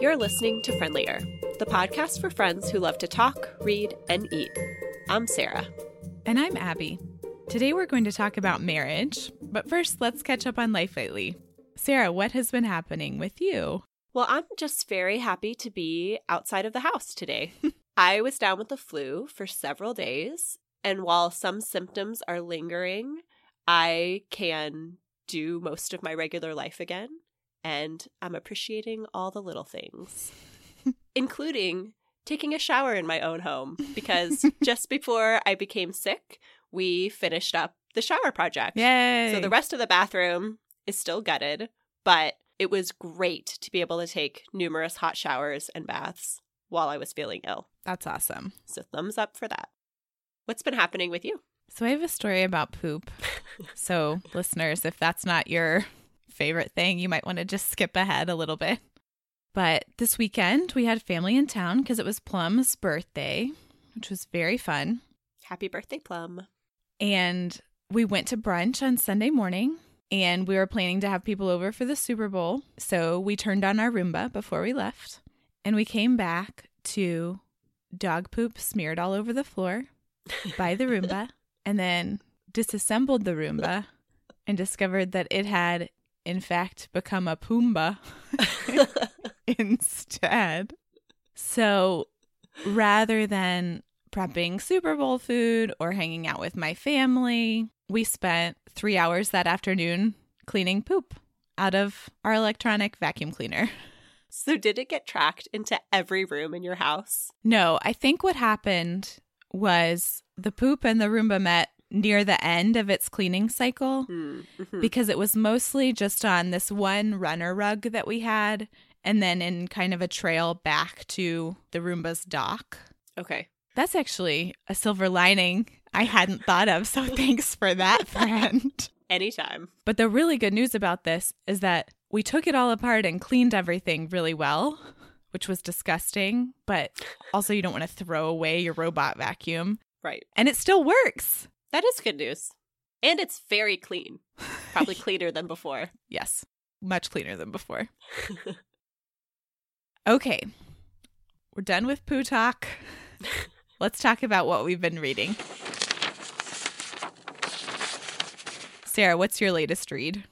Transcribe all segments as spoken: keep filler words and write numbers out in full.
You're listening to Friendlier, the podcast for friends who love to talk, read, and eat. I'm Sarah. And I'm Abby. Today we're going to talk about marriage, but first let's catch up on life lately. Sarah, what has been happening with you? Well, I'm just very happy to be outside of the house today. I was down with the flu for several days, and while some symptoms are lingering, I can do most of my regular life again, and I'm appreciating all the little things, including taking a shower in my own home, because just before I became sick, we finished up the shower project. Yay! So the rest of the bathroom is still gutted, but it was great to be able to take numerous hot showers and baths while I was feeling ill. That's awesome. So thumbs up for that. What's been happening with you? So I have a story about poop. So listeners, if that's not your favorite thing, you might want to just skip ahead a little bit. But this weekend, we had family in town because it was Plum's birthday, which was very fun. Happy birthday, Plum. And we went to brunch on Sunday morning, and we were planning to have people over for the Super Bowl. So we turned on our Roomba before we left, and we came back to dog poop smeared all over the floor by the Roomba, and then disassembled the Roomba and discovered that it had, in fact, become a Pumbaa instead. So rather than prepping Super Bowl food or hanging out with my family, we spent three hours that afternoon cleaning poop out of our electronic vacuum cleaner. So did it get tracked into every room in your house? No, I think what happened was the poop and the Roomba met near the end of its cleaning cycle, mm-hmm. because it was mostly just on this one runner rug that we had, and then in kind of a trail back to the Roomba's dock. Okay. That's actually a silver lining I hadn't thought of, so thanks for that, friend. Anytime. But the really good news about this is that we took it all apart and cleaned everything really well, which was disgusting, but also you don't want to throw away your robot vacuum. Right. And it still works. That is good news. And it's very clean. Probably cleaner than before. Yes. Much cleaner than before. Okay. We're done with poo talk. Let's talk about what we've been reading. Sarah, what's your latest read?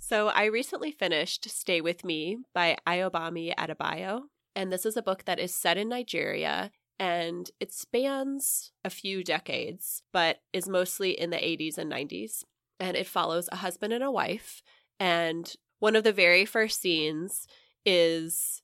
So I recently finished Stay With Me by Ayobami Adebayo. And this is a book that is set in Nigeria. And it spans a few decades, but is mostly in the eighties and nineties. And it follows a husband and a wife. And one of the very first scenes is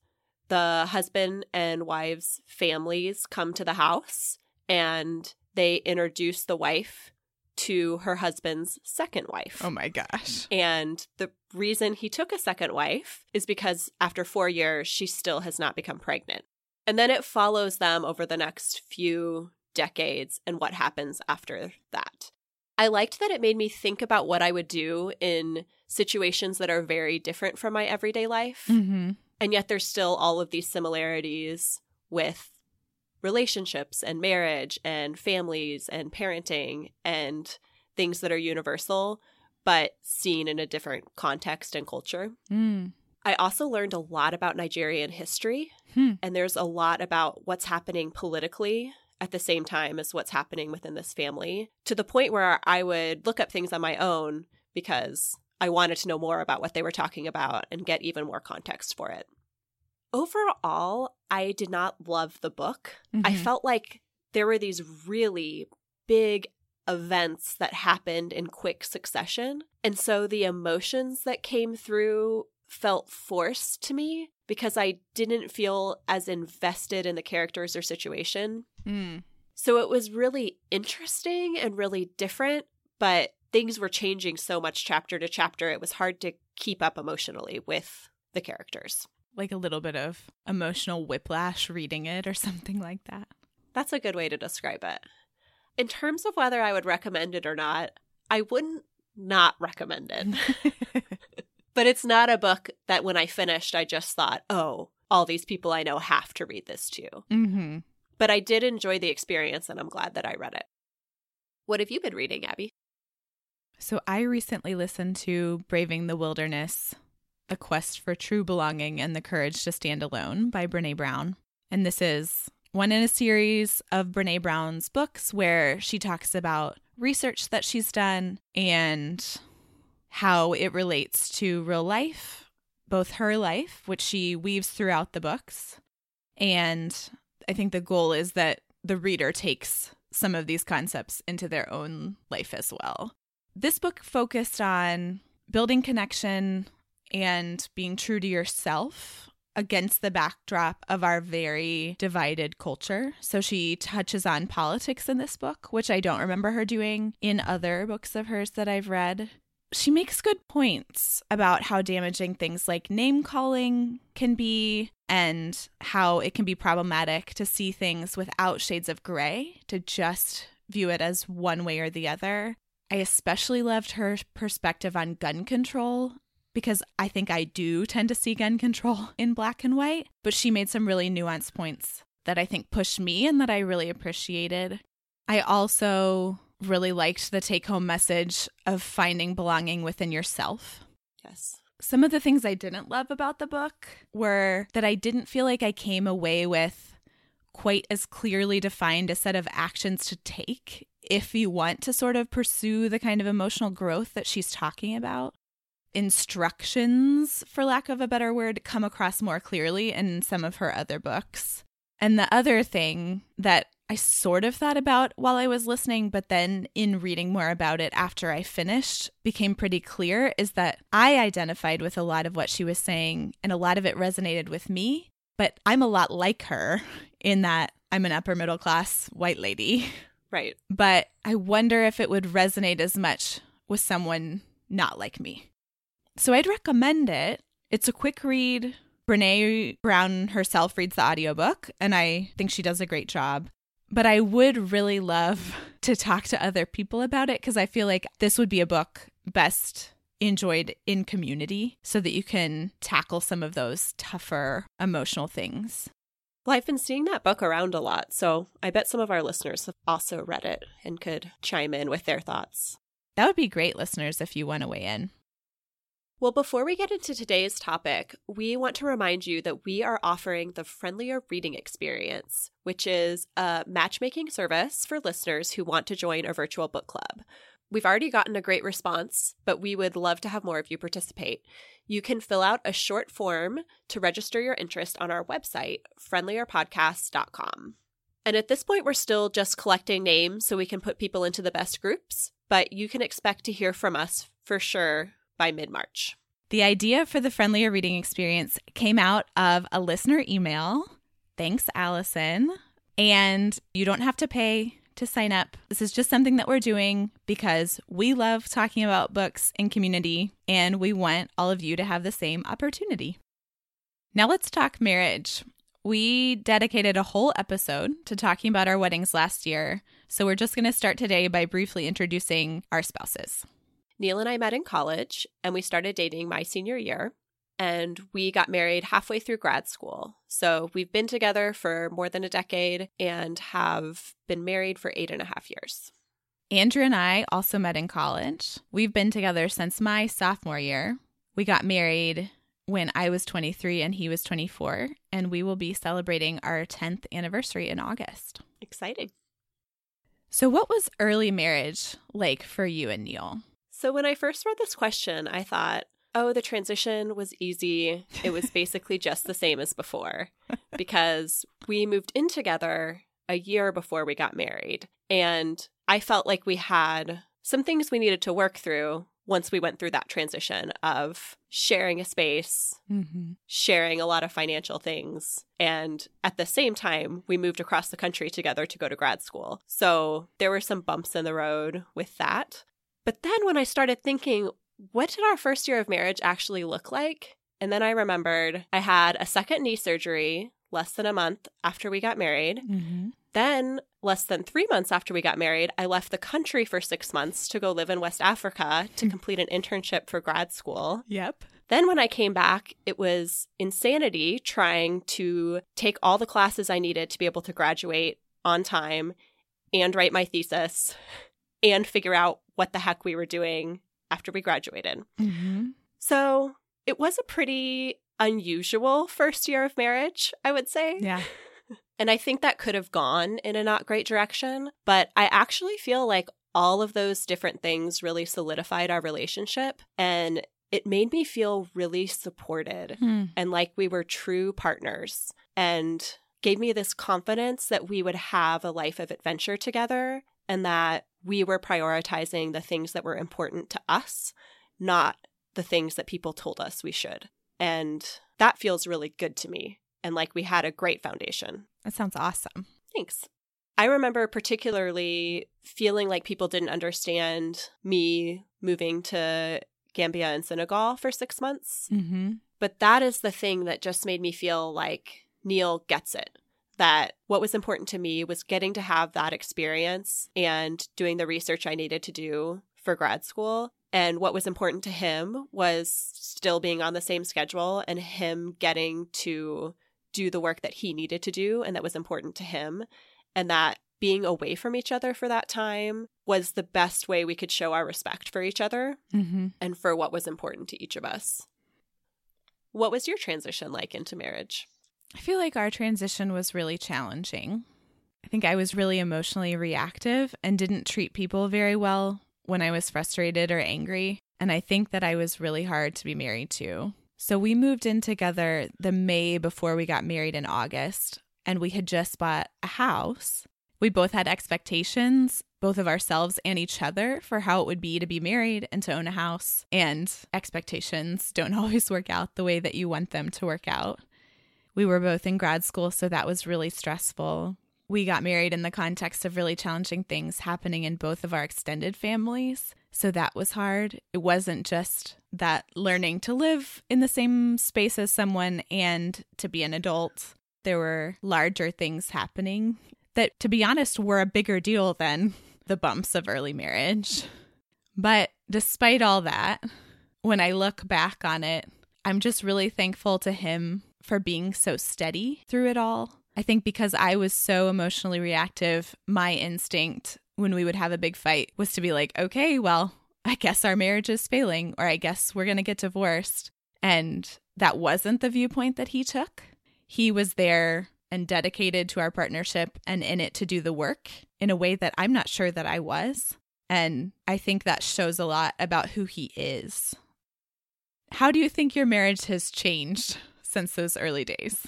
the husband and wives' families come to the house, and they introduce the wife to her husband's second wife. Oh, my gosh. And the reason he took a second wife is because after four years, she still has not become pregnant. And then it follows them over the next few decades and what happens after that. I liked that it made me think about what I would do in situations that are very different from my everyday life. Mm-hmm. And yet there's still all of these similarities with relationships and marriage and families and parenting and things that are universal, but seen in a different context and culture. Mm. I also learned a lot about Nigerian history, hmm. and there's a lot about what's happening politically at the same time as what's happening within this family, to the point where I would look up things on my own because I wanted to know more about what they were talking about and get even more context for it. Overall, I did not love the book. Mm-hmm. I felt like there were these really big events that happened in quick succession, and so the emotions that came through felt forced to me because I didn't feel as invested in the characters or situation. Mm. So it was really interesting and really different, but things were changing so much chapter to chapter, it was hard to keep up emotionally with the characters. Like a little bit of emotional whiplash reading it or something like that. That's a good way to describe it. In terms of whether I would recommend it or not, I wouldn't not recommend it. But it's not a book that when I finished, I just thought, oh, all these people I know have to read this too. Mm-hmm. But I did enjoy the experience, and I'm glad that I read it. What have you been reading, Abby? So I recently listened to Braving the Wilderness A Quest for True Belonging and the Courage to Stand Alone by Brené Brown. And this is one in a series of Brené Brown's books where she talks about research that she's done and how it relates to real life, both her life, which she weaves throughout the books. And I think the goal is that the reader takes some of these concepts into their own life as well. This book focused on building connection and being true to yourself against the backdrop of our very divided culture. So she touches on politics in this book, which I don't remember her doing in other books of hers that I've read. She makes good points about how damaging things like name calling can be and how it can be problematic to see things without shades of gray, to just view it as one way or the other. I especially loved her perspective on gun control, because I think I do tend to see gun control in black and white, but she made some really nuanced points that I think pushed me and that I really appreciated. I also really liked the take-home message of finding belonging within yourself. Yes. Some of the things I didn't love about the book were that I didn't feel like I came away with quite as clearly defined a set of actions to take if you want to sort of pursue the kind of emotional growth that she's talking about. Instructions, for lack of a better word, come across more clearly in some of her other books. And the other thing that I sort of thought about while I was listening, but then in reading more about it after I finished, became pretty clear, is that I identified with a lot of what she was saying and a lot of it resonated with me, but I'm a lot like her in that I'm an upper middle class white lady. Right. But I wonder if it would resonate as much with someone not like me. So I'd recommend it. It's a quick read. Brené Brown herself reads the audiobook, and I think she does a great job. But I would really love to talk to other people about it, because I feel like this would be a book best enjoyed in community so that you can tackle some of those tougher emotional things. Well, I've been seeing that book around a lot, so I bet some of our listeners have also read it and could chime in with their thoughts. That would be great, listeners, if you want to weigh in. Well, before we get into today's topic, we want to remind you that we are offering the Friendlier Reading Experience, which is a matchmaking service for listeners who want to join a virtual book club. We've already gotten a great response, but we would love to have more of you participate. You can fill out a short form to register your interest on our website, friendlier podcast dot com. And at this point, we're still just collecting names so we can put people into the best groups, but you can expect to hear from us for sure by mid-March. The idea for the Friendlier Reading Experience came out of a listener email. Thanks, Allison. And you don't have to pay to sign up. This is just something that we're doing because we love talking about books in community, and we want all of you to have the same opportunity. Now let's talk marriage. We dedicated a whole episode to talking about our weddings last year, so we're just going to start today by briefly introducing our spouses. Neil and I met in college, and we started dating my senior year, and we got married halfway through grad school. So we've been together for more than a decade and have been married for eight and a half years. Andrew and I also met in college. We've been together since my sophomore year. We got married when I was twenty-three and he was twenty-four, and we will be celebrating our tenth anniversary in August. Exciting. So what was early marriage like for you and Neil? So when I first read this question, I thought, oh, the transition was easy. It was basically just the same as before, because we moved in together a year before we got married. And I felt like we had some things we needed to work through once we went through that transition of sharing a space, mm-hmm. sharing a lot of financial things. And at the same time, we moved across the country together to go to grad school. So there were some bumps in the road with that. But then when I started thinking, what did our first year of marriage actually look like? And then I remembered I had a second knee surgery less than a month after we got married. Mm-hmm. Then less than three months after we got married, I left the country for six months to go live in West Africa to complete an internship for grad school. Yep. Then when I came back, it was insanity trying to take all the classes I needed to be able to graduate on time and write my thesis and figure out what the heck we were doing after we graduated. Mm-hmm. So It was a pretty unusual first year of marriage, I would say. Yeah. And I think that could have gone in a not great direction, but I actually feel like all of those different things really solidified our relationship, and it made me feel really supported mm. and like we were true partners, and gave me this confidence that we would have a life of adventure together and that we were prioritizing the things that were important to us, not the things that people told us we should. And that feels really good to me. And like we had a great foundation. That sounds awesome. Thanks. I remember particularly feeling like people didn't understand me moving to Gambia and Senegal for six months. Mm-hmm. But that is the thing that just made me feel like Neil gets it. That what was important to me was getting to have that experience and doing the research I needed to do for grad school. And what was important to him was still being on the same schedule and him getting to do the work that he needed to do and that was important to him. And that being away from each other for that time was the best way we could show our respect for each other mm-hmm. and for what was important to each of us. What was your transition like into marriage? I feel like our transition was really challenging. I think I was really emotionally reactive and didn't treat people very well when I was frustrated or angry. And I think that I was really hard to be married to. So we moved in together the May before we got married in August, and we had just bought a house. We both had expectations, both of ourselves and each other, for how it would be to be married and to own a house. And expectations don't always work out the way that you want them to work out. We were both in grad school, so that was really stressful. We got married in the context of really challenging things happening in both of our extended families, so that was hard. It wasn't just that learning to live in the same space as someone and to be an adult. There were larger things happening that, to be honest, were a bigger deal than the bumps of early marriage. But despite all that, when I look back on it, I'm just really thankful to him for being so steady through it all. I think because I was so emotionally reactive, my instinct when we would have a big fight was to be like, okay, well, I guess our marriage is failing, or I guess we're going to get divorced. And that wasn't the viewpoint that he took. He was there and dedicated to our partnership and in it to do the work in a way that I'm not sure that I was. And I think that shows a lot about who he is. How do you think your marriage has changed since those early days?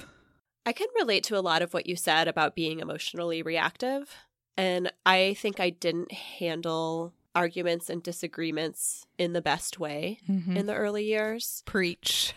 I can relate to a lot of what you said about being emotionally reactive. And I think I didn't handle arguments and disagreements in the best way mm-hmm. in the early years. Preach.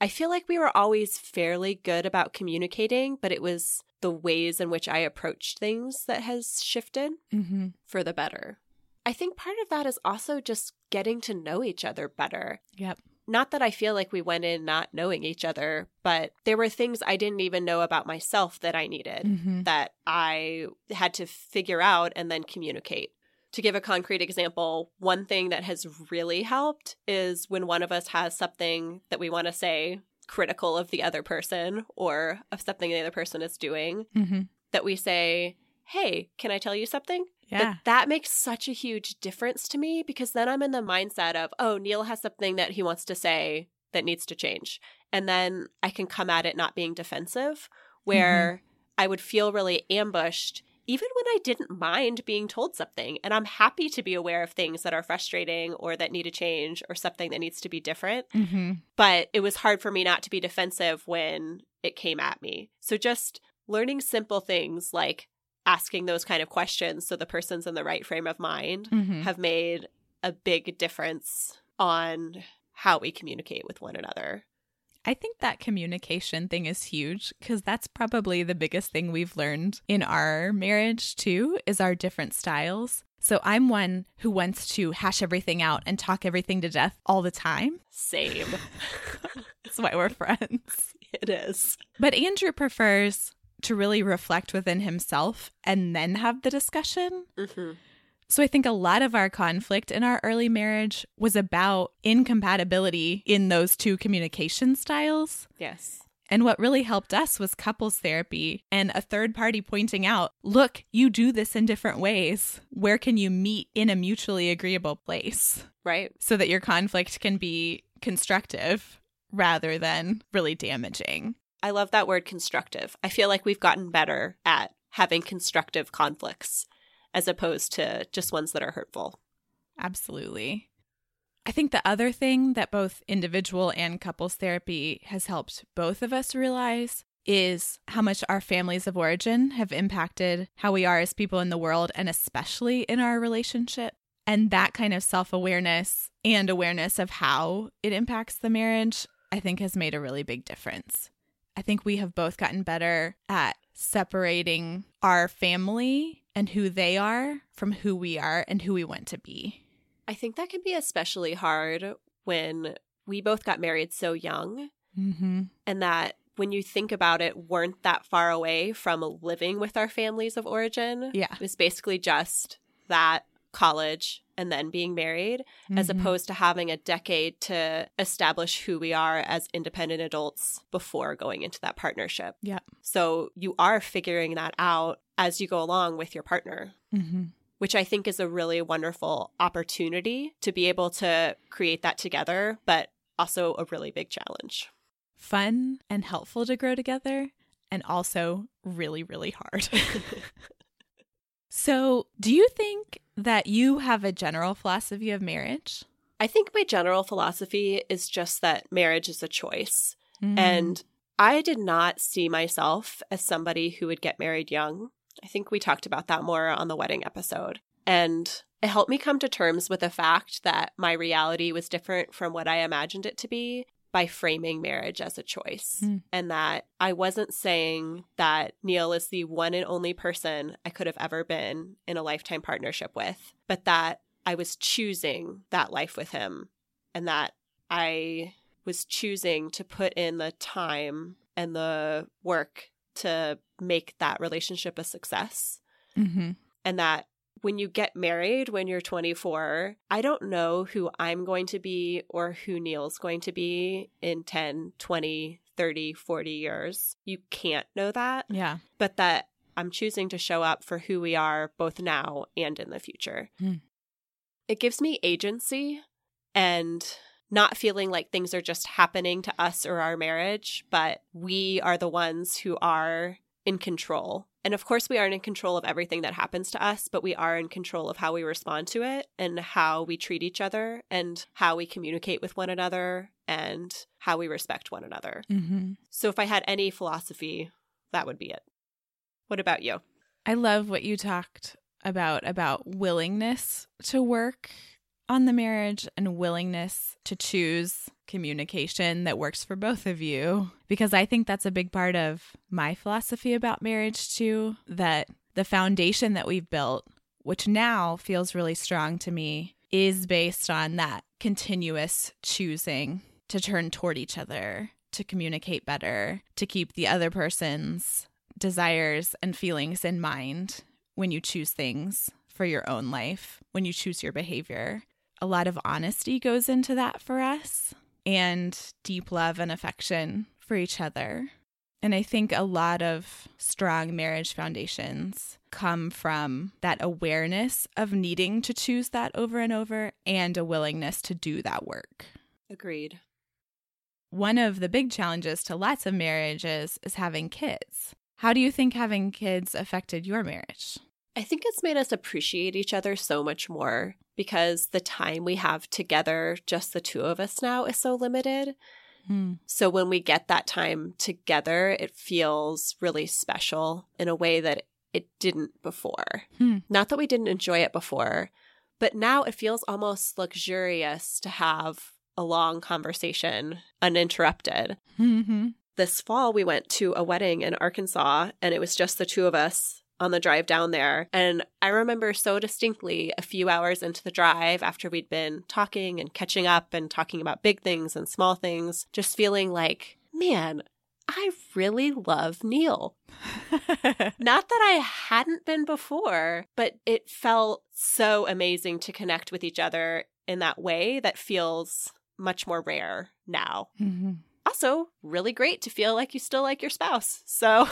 I feel like we were always fairly good about communicating, but it was the ways in which I approached things that has shifted mm-hmm. for the better. I think part of that is also just getting to know each other better. Yep. Not that I feel like we went in not knowing each other, but there were things I didn't even know about myself that I needed, mm-hmm. that I had to figure out and then communicate. To give a concrete example, one thing that has really helped is when one of us has something that we want to say critical of the other person or of something the other person is doing, mm-hmm. that we say, hey, can I tell you something? Yeah. That, that makes such a huge difference to me, because then I'm in the mindset of, oh, Neil has something that he wants to say that needs to change. And then I can come at it not being defensive, where mm-hmm. I would feel really ambushed, even when I didn't mind being told something. And I'm happy to be aware of things that are frustrating or that need a change or something that needs to be different. Mm-hmm. But it was hard for me not to be defensive when it came at me. So just learning simple things like asking those kind of questions so the person's in the right frame of mind mm-hmm. have made a big difference on how we communicate with one another. I think that communication thing is huge, because that's probably the biggest thing we've learned in our marriage too, is our different styles. So I'm one who wants to hash everything out and talk everything to death all the time. Same. That's why we're friends. It is. But Andrew prefers to really reflect within himself and then have the discussion. Mm-hmm. So I think a lot of our conflict in our early marriage was about incompatibility in those two communication styles. Yes. And what really helped us was couples therapy and a third party pointing out, look, you do this in different ways. Where can you meet in a mutually agreeable place? Right. So that your conflict can be constructive rather than really damaging. I love that word constructive. I feel like we've gotten better at having constructive conflicts as opposed to just ones that are hurtful. Absolutely. I think the other thing that both individual and couples therapy has helped both of us realize is how much our families of origin have impacted how we are as people in the world and especially in our relationship. And that kind of self-awareness and awareness of how it impacts the marriage, I think, has made a really big difference. I think we have both gotten better at separating our family and who they are from who we are and who we want to be. I think that can be especially hard when we both got married so young, mm-hmm. and that when you think about it, weren't that far away from living with our families of origin. Yeah. It was basically just that, college, and then being married, mm-hmm. as opposed to having a decade to establish who we are as independent adults before going into that partnership. Yeah. So you are figuring that out as you go along with your partner. Mm-hmm. Which I think is a really wonderful opportunity to be able to create that together, but also a really big challenge. Fun and helpful to grow together, and also really, really hard. So, do you think that you have a general philosophy of marriage? I think my general philosophy is just that marriage is a choice. Mm. And I did not see myself as somebody who would get married young. I think we talked about that more on the wedding episode. And it helped me come to terms with the fact that my reality was different from what I imagined it to be by framing marriage as a choice. Mm. And that I wasn't saying that Neil is the one and only person I could have ever been in a lifetime partnership with, but that I was choosing that life with him and that I was choosing to put in the time and the work to make that relationship a success. Mm-hmm. And that when you get married, when you're twenty-four, I don't know who I'm going to be or who Neil's going to be in ten, twenty, thirty, forty years. You can't know that. Yeah. But that I'm choosing to show up for who we are both now and in the future. Mm. It gives me agency and not feeling like things are just happening to us or our marriage, but we are the ones who are in control. And of course, we aren't in control of everything that happens to us, but we are in control of how we respond to it and how we treat each other and how we communicate with one another and how we respect one another. Mm-hmm. So if I had any philosophy, that would be it. What about you? I love what you talked about, about willingness to work on the marriage and willingness to choose communication that works for both of you. Because I think that's a big part of my philosophy about marriage too, that the foundation that we've built, which now feels really strong to me, is based on that continuous choosing to turn toward each other, to communicate better, to keep the other person's desires and feelings in mind when you choose things for your own life, when you choose your behavior. A lot of honesty goes into that for us, and deep love and affection for each other. And I think a lot of strong marriage foundations come from that awareness of needing to choose that over and over and a willingness to do that work. Agreed. One of the big challenges to lots of marriages is having kids. How do you think having kids affected your marriage? I think it's made us appreciate each other so much more because the time we have together, just the two of us now, is so limited. Mm. So when we get that time together, it feels really special in a way that it didn't before. Mm. Not that we didn't enjoy it before, but now it feels almost luxurious to have a long conversation uninterrupted. Mm-hmm. This fall, we went to a wedding in Arkansas, and it was just the two of us on the drive down there. And I remember so distinctly a few hours into the drive after we'd been talking and catching up and talking about big things and small things, just feeling like, man, I really love Neil. Not that I hadn't been before, but it felt so amazing to connect with each other in that way that feels much more rare now. Mm-hmm. Also, really great to feel like you still like your spouse. So...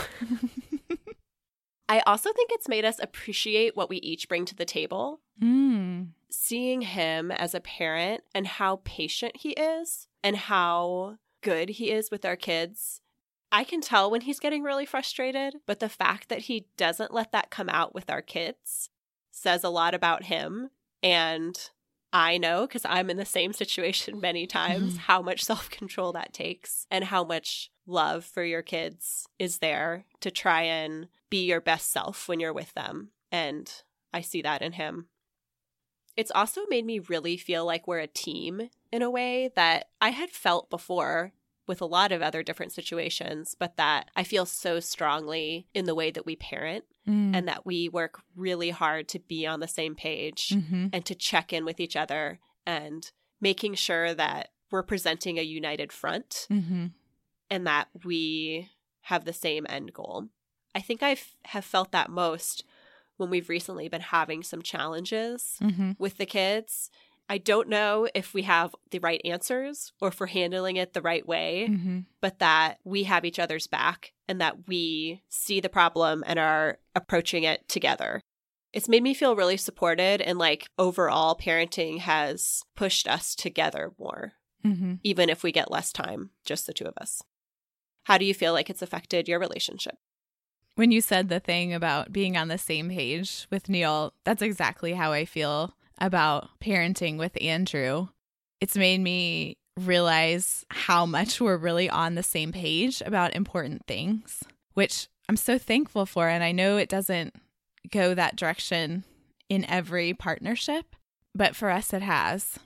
I also think it's made us appreciate what we each bring to the table. Mm. seeing him as a parent and how patient he is and how good he is with our kids. I can tell when he's getting really frustrated, but the fact that he doesn't let that come out with our kids says a lot about him. And I know, because I'm in the same situation many times, how much self-control that takes and how much love for your kids is there to try and be your best self when you're with them. And I see that in him. It's also made me really feel like we're a team in a way that I had felt before with a lot of other different situations, but that I feel so strongly in the way that we parent mm. and that we work really hard to be on the same page mm-hmm. and to check in with each other and making sure that we're presenting a united front mm-hmm. and that we have the same end goal. I think I have felt that most when we've recently been having some challenges mm-hmm. with the kids. I don't know if we have the right answers or if we're handling it the right way, mm-hmm. but that we have each other's back and that we see the problem and are approaching it together. It's made me feel really supported, and like overall parenting has pushed us together more, mm-hmm. even if we get less time, just the two of us. How do you feel like it's affected your relationship? When you said the thing about being on the same page with Neil, that's exactly how I feel about parenting with Andrew. It's made me realize how much we're really on the same page about important things, which I'm so thankful for. And I know it doesn't go that direction in every partnership, but for us, it has.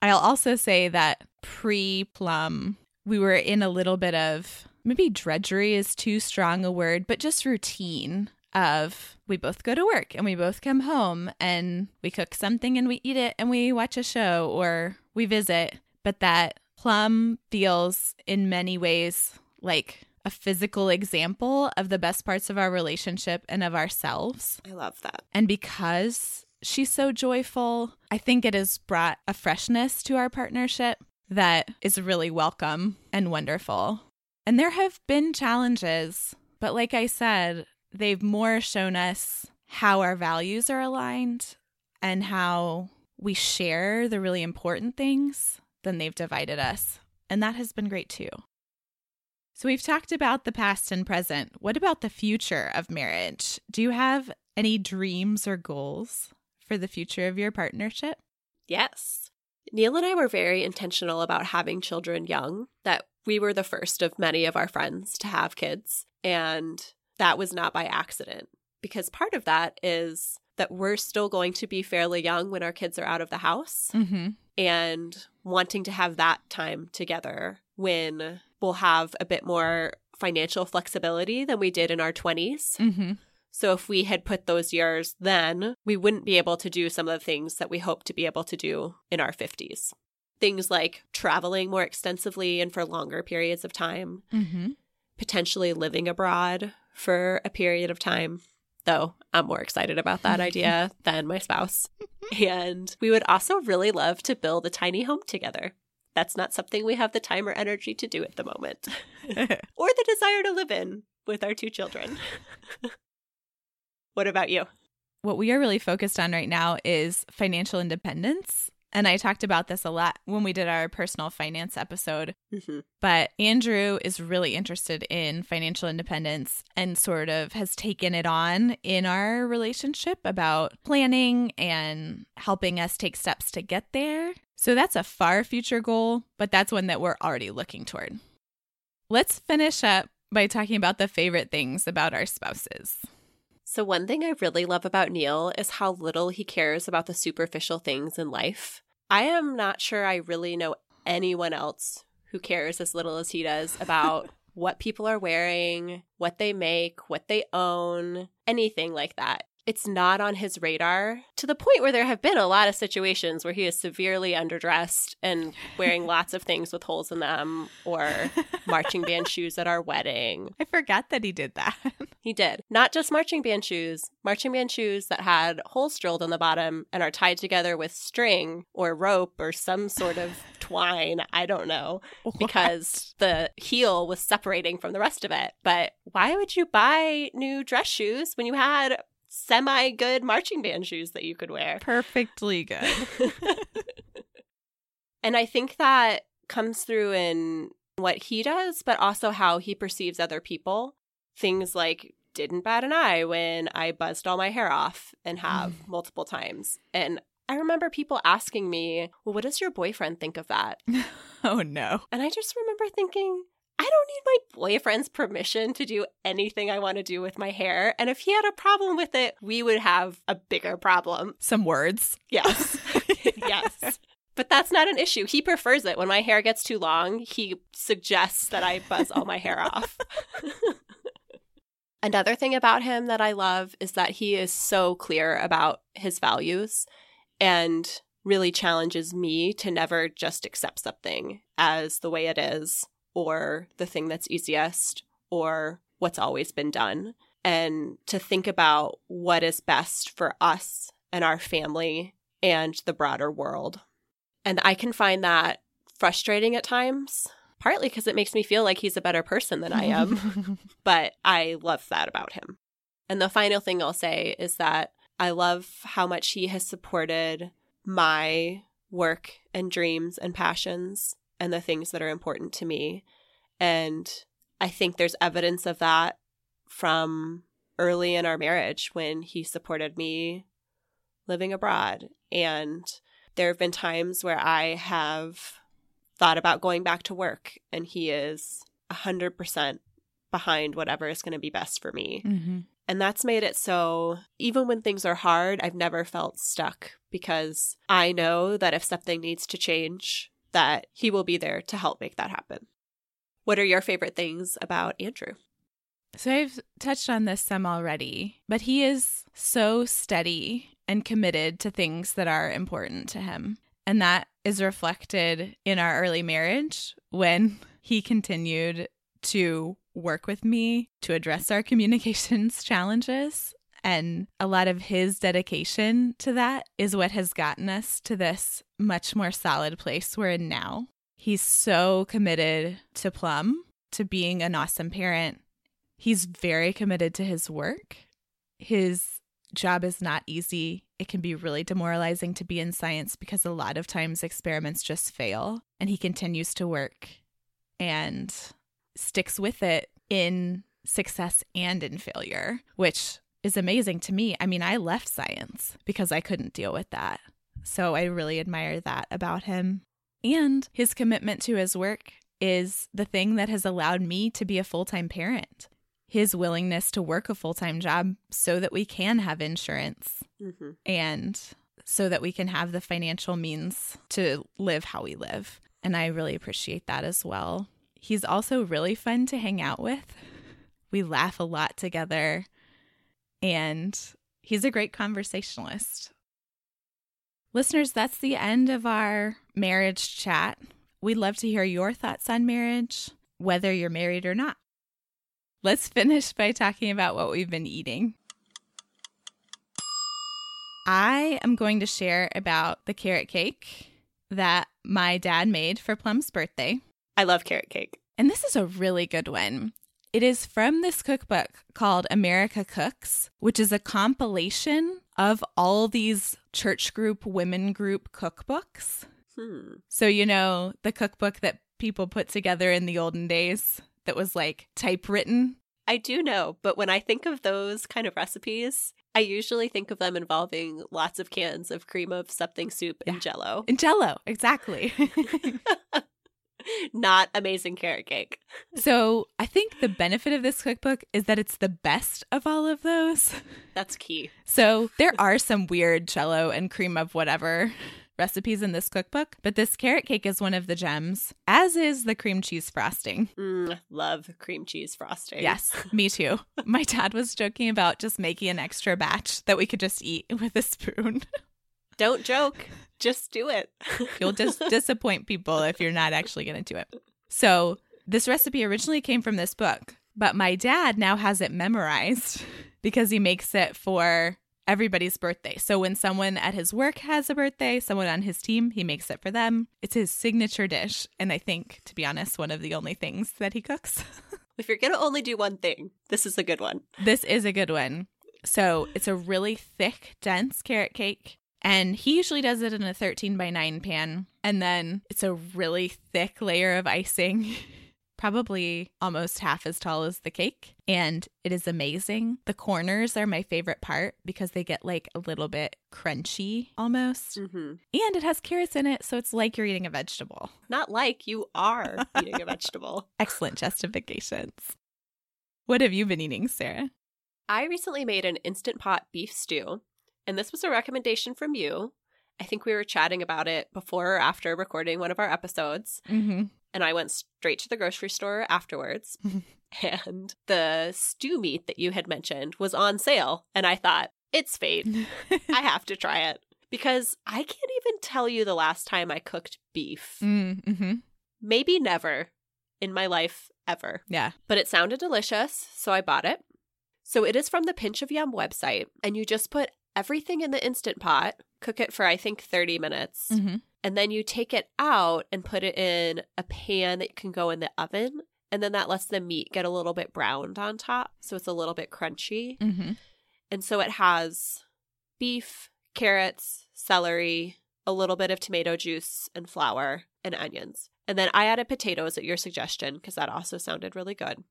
I'll also say that pre-Plum, we were in a little bit of, maybe drudgery is too strong a word, but just routine. Of we both go to work and we both come home and we cook something and we eat it and we watch a show or we visit. But that Plum feels in many ways like a physical example of the best parts of our relationship and of ourselves. I love that. And because she's so joyful, I think it has brought a freshness to our partnership that is really welcome and wonderful. And there have been challenges, but like I said, they've more shown us how our values are aligned and how we share the really important things than they've divided us. And that has been great too. So we've talked about the past and present. What about the future of marriage? Do you have any dreams or goals for the future of your partnership? Yes. Neil and I were very intentional about having children young, that we were the first of many of our friends to have kids. And that was not by accident, because part of that is that we're still going to be fairly young when our kids are out of the house mm-hmm. and wanting to have that time together when we'll have a bit more financial flexibility than we did in our twenties. Mm-hmm. So if we had put those years then, we wouldn't be able to do some of the things that we hope to be able to do in our fifties. Things like traveling more extensively and for longer periods of time, mm-hmm. potentially living abroad for a period of time, though I'm more excited about that idea than my spouse. And we would also really love to build a tiny home together. That's not something we have the time or energy to do at the moment, or the desire to live in with our two children. What about you? What we are really focused on right now is financial independence. And I talked about this a lot when we did our personal finance episode, mm-hmm. but Andrew is really interested in financial independence and sort of has taken it on in our relationship about planning and helping us take steps to get there. So that's a far future goal, but that's one that we're already looking toward. Let's finish up by talking about the favorite things about our spouses. So one thing I really love about Neil is how little he cares about the superficial things in life. I am not sure I really know anyone else who cares as little as he does about what people are wearing, what they make, what they own, anything like that. It's not on his radar, to the point where there have been a lot of situations where he is severely underdressed and wearing lots of things with holes in them, or marching band shoes at our wedding. I forgot that he did that. He did. Not just marching band shoes, marching band shoes that had holes drilled in the bottom and are tied together with string or rope or some sort of twine. I don't know, what? Because the heel was separating from the rest of it. But why would you buy new dress shoes when you had semi-good marching band shoes that you could wear. Perfectly good. And I think that comes through in what he does, but also how he perceives other people. Things like, didn't bat an eye when I buzzed all my hair off, and have mm. multiple times. And I remember people asking me, well, what does your boyfriend think of that? Oh, no. And I just remember thinking, I don't need my boyfriend's permission to do anything I want to do with my hair. And if he had a problem with it, we would have a bigger problem. Some words. Yes. Yes. But that's not an issue. He prefers it. When my hair gets too long, he suggests that I buzz all my hair off. Another thing about him that I love is that he is so clear about his values and really challenges me to never just accept something as the way it is, or the thing that's easiest, or what's always been done, and to think about what is best for us and our family and the broader world. And I can find that frustrating at times, partly because it makes me feel like he's a better person than I am, but I love that about him. And the final thing I'll say is that I love how much he has supported my work and dreams and passions and the things that are important to me. And I think there's evidence of that from early in our marriage when he supported me living abroad. And there have been times where I have thought about going back to work, and he is one hundred percent behind whatever is going to be best for me. Mm-hmm. And that's made it so even when things are hard, I've never felt stuck, because I know that if something needs to change, that he will be there to help make that happen. What are your favorite things about Andrew? So I've touched on this some already, but he is so steady and committed to things that are important to him. And that is reflected in our early marriage when he continued to work with me to address our communications challenges. And a lot of his dedication to that is what has gotten us to this much more solid place we're in now. He's so committed to Plum, to being an awesome parent. He's very committed to his work. His job is not easy. It can be really demoralizing to be in science because a lot of times experiments just fail, and he continues to work and sticks with it in success and in failure, which is amazing to me. I mean, I left science because I couldn't deal with that. So I really admire that about him. And his commitment to his work is the thing that has allowed me to be a full-time parent. His willingness to work a full-time job so that we can have insurance mm-hmm. and so that we can have the financial means to live how we live. And I really appreciate that as well. He's also really fun to hang out with. We laugh a lot together, and he's a great conversationalist. Listeners, that's the end of our marriage chat. We'd love to hear your thoughts on marriage, whether you're married or not. Let's finish by talking about what we've been eating. I am going to share about the carrot cake that my dad made for Plum's birthday. I love carrot cake. And this is a really good one. It is from this cookbook called America Cooks, which is a compilation of all these church group, women group cookbooks. Hmm. So, you know, the cookbook that people put together in the olden days that was like typewritten. I do know, but when I think of those kind of recipes, I usually think of them involving lots of cans of cream of something soup and yeah. Jell-O. And Jell-O, exactly. Not amazing carrot cake. So I think the benefit of this cookbook is that it's the best of all of those. That's key. So there are some weird Jell-O and cream of whatever recipes in this cookbook, but this carrot cake is one of the gems, as is the cream cheese frosting. Mm, love cream cheese frosting. Yes, me too. My dad was joking about just making an extra batch that we could just eat with a spoon. Don't joke. Just do it. You'll just disappoint people if you're not actually going to do it. So this recipe originally came from this book, but my dad now has it memorized because he makes it for everybody's birthday. So when someone at his work has a birthday, someone on his team, he makes it for them. It's his signature dish. And I think, to be honest, one of the only things that he cooks. If you're going to only do one thing, this is a good one. This is a good one. So it's a really thick, dense carrot cake. And he usually does it in a thirteen by nine pan. And then it's a really thick layer of icing, probably almost half as tall as the cake. And it is amazing. The corners are my favorite part because they get like a little bit crunchy almost. Mm-hmm. And it has carrots in it, so it's like you're eating a vegetable. Not like, you are eating a vegetable. Excellent justifications. What have you been eating, Sarah? I recently made an Instant Pot beef stew, and this was a recommendation from you. I think we were chatting about it before or after recording one of our episodes. Mm-hmm. And I went straight to the grocery store afterwards, and the stew meat that you had mentioned was on sale. And I thought, it's fate. I have to try it because I can't even tell you the last time I cooked beef. Mm-hmm. Maybe never in my life ever. Yeah. But it sounded delicious, so I bought it. So it is from the Pinch of Yum website, and you just put everything in the Instant Pot, cook it for I think thirty minutes. Mm-hmm. And then you take it out and put it in a pan that can go in the oven. And then that lets the meat get a little bit browned on top. So it's a little bit crunchy. Mm-hmm. And so it has beef, carrots, celery, a little bit of tomato juice and flour and onions. And then I added potatoes at your suggestion because that also sounded really good.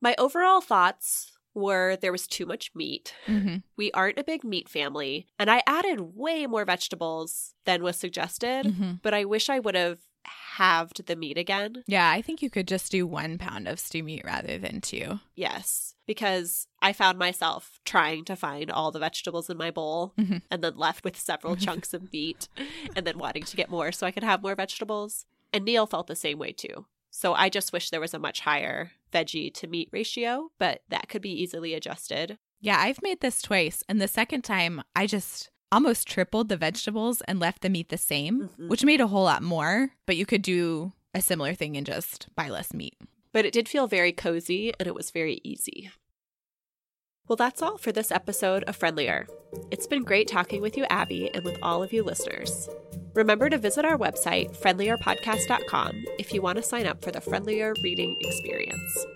My overall thoughts were there was too much meat. Mm-hmm. We aren't a big meat family. And I added way more vegetables than was suggested. Mm-hmm. But I wish I would have halved the meat again. Yeah, I think you could just do one pound of stew meat rather than two. Yes, because I found myself trying to find all the vegetables in my bowl, mm-hmm. and then left with several chunks of meat and then wanting to get more so I could have more vegetables. And Neil felt the same way too. So I just wish there was a much higher veggie to meat ratio, but that could be easily adjusted. Yeah, I've made this twice. And the second time, I just almost tripled the vegetables and left the meat the same, mm-hmm. which made a whole lot more. But you could do a similar thing and just buy less meat. But it did feel very cozy and it was very easy. Well, that's all for this episode of Friendlier. It's been great talking with you, Abby, and with all of you listeners. Remember to visit our website, friendlier podcast dot com, if you want to sign up for the Friendlier Reading Experience.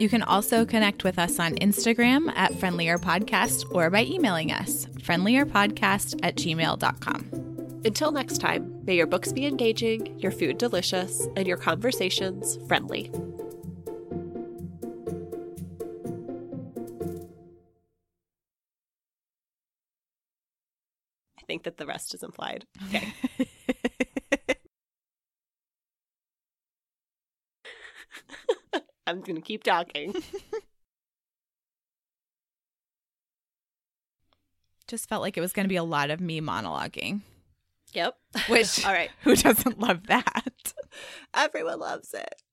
You can also connect with us on Instagram at friendlierpodcast or by emailing us, friendlierpodcast at gmail dot com. Until next time, may your books be engaging, your food delicious, and your conversations friendly. I think that the rest is implied. Okay. I'm going to keep talking. Just felt like it was going to be a lot of me monologuing. Yep. Which, all right. Who doesn't love that? Everyone loves it.